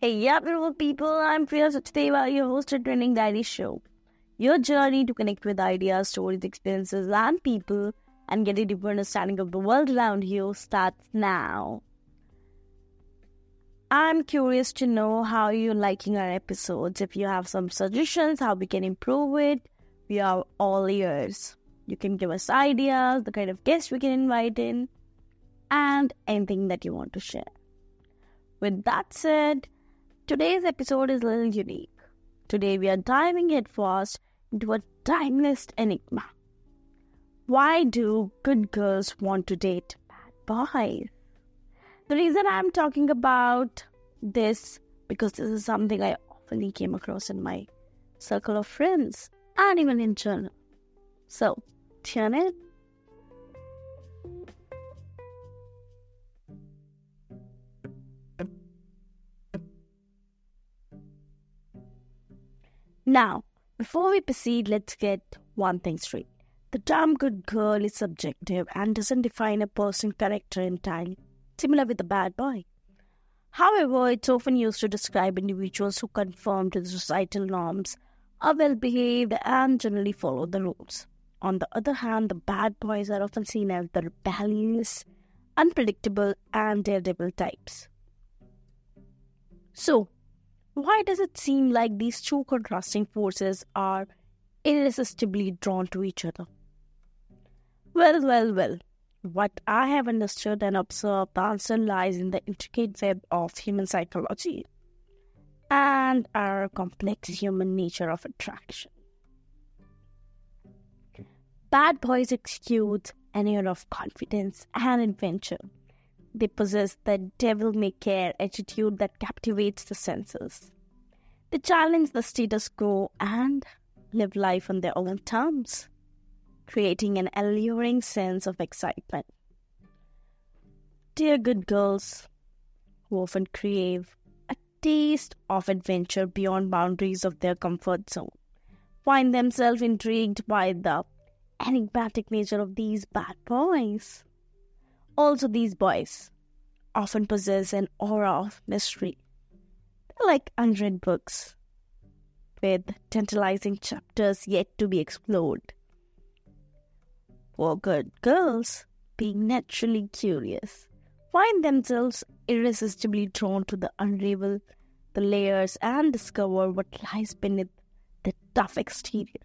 Hey, beautiful people, I'm Priya Satyava, your host at Training Diary show. Your journey to connect with ideas, stories, experiences, and people and get a deeper understanding of the world around you starts now. I'm curious to know how you're liking our episodes. If you have some suggestions, how we can improve it, we are all ears. You can give us ideas, the kind of guests we can invite in, and anything that you want to share. With that said, today's episode is a little unique. Today we are diving headfirst into a timeless enigma. Why do good girls want to date bad boys? The reason I'm talking about this, because this is something I often came across in my circle of friends and even in journal. So, tune in. Now, before we proceed, let's get one thing straight. The term good girl is subjective and doesn't define a person's character entirely, similar with the bad boy. However, it's often used to describe individuals who conform to the societal norms, are well-behaved, and generally follow the rules. On the other hand, the bad boys are often seen as the rebellious, unpredictable, and daredevil types. So, why does it seem like these two contrasting forces are irresistibly drawn to each other? Well. What I have understood and observed, the answer lies in the intricate web of human psychology and our complex human nature of attraction. Bad boys exude an air of confidence and adventure. They possess that devil-may-care attitude that captivates the senses. They challenge the status quo and live life on their own terms, creating an alluring sense of excitement. Dear good girls, who often crave a taste of adventure beyond boundaries of their comfort zone, find themselves intrigued by the enigmatic nature of these bad boys. Also, these boys often possess an aura of mystery. They're like unread books with tantalizing chapters yet to be explored. Poor good girls, being naturally curious, find themselves irresistibly drawn to the unravel the layers and discover what lies beneath the tough exterior.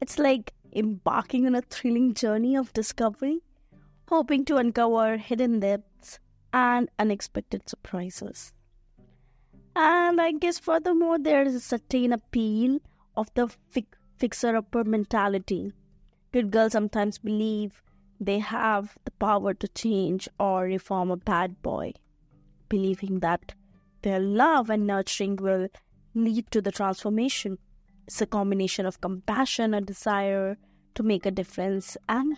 It's like embarking on a thrilling journey of discovery, hoping to uncover hidden depths and unexpected surprises. And I guess furthermore, there is a certain appeal of the fixer-upper mentality. Good girls sometimes believe they have the power to change or reform a bad boy, believing that their love and nurturing will lead to the transformation. It's a combination of compassion, a desire to make a difference, and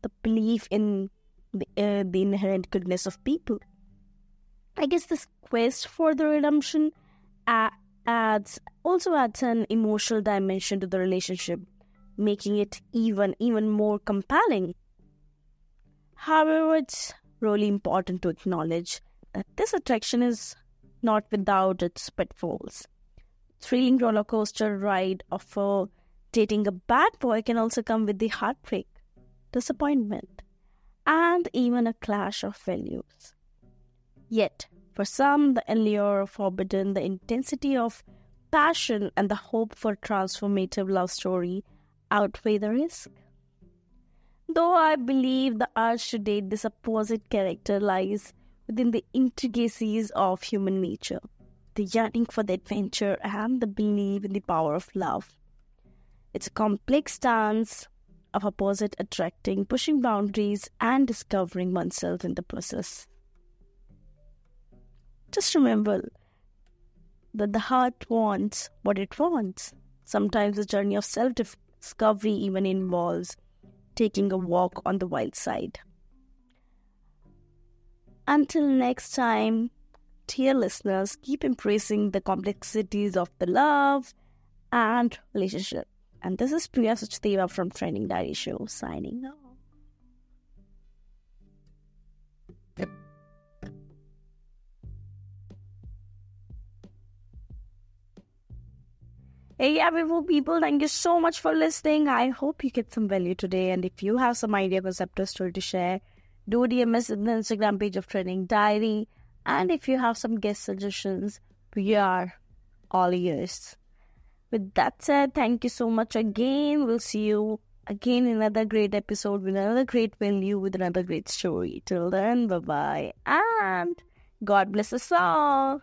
the belief in the inherent goodness of people. I guess this quest for the redemption adds an emotional dimension to the relationship, making it even more compelling. However, it's really important to acknowledge that this attraction is not without its pitfalls. Thrilling roller coaster ride of dating a bad boy can also come with the heartbreak, disappointment, and even a clash of values. Yet, for some, the allure of forbidden, the intensity of passion, and the hope for transformative love story outweigh the risk. Though I believe the urge to date this opposite character lies within the intricacies of human nature, the yearning for the adventure and the belief in the power of love. It's a complex dance of opposite attracting, pushing boundaries, and discovering oneself in the process. Just remember that the heart wants what it wants. Sometimes the journey of self-discovery even involves taking a walk on the wild side. Until next time, dear listeners, keep embracing the complexities of the love and relationship. And this is Priya Satyava from Training Diary Show signing off. Hey, Avivo people, thank you so much for listening. I hope you get some value today. And if you have some idea, concept, or story to share, do DM us in the Instagram page of Training Diary. And if you have some guest suggestions, we are all ears. With that said, thank you so much again. We'll see you again in another great episode with another great value, with another great story. Till then, bye-bye. And God bless us all.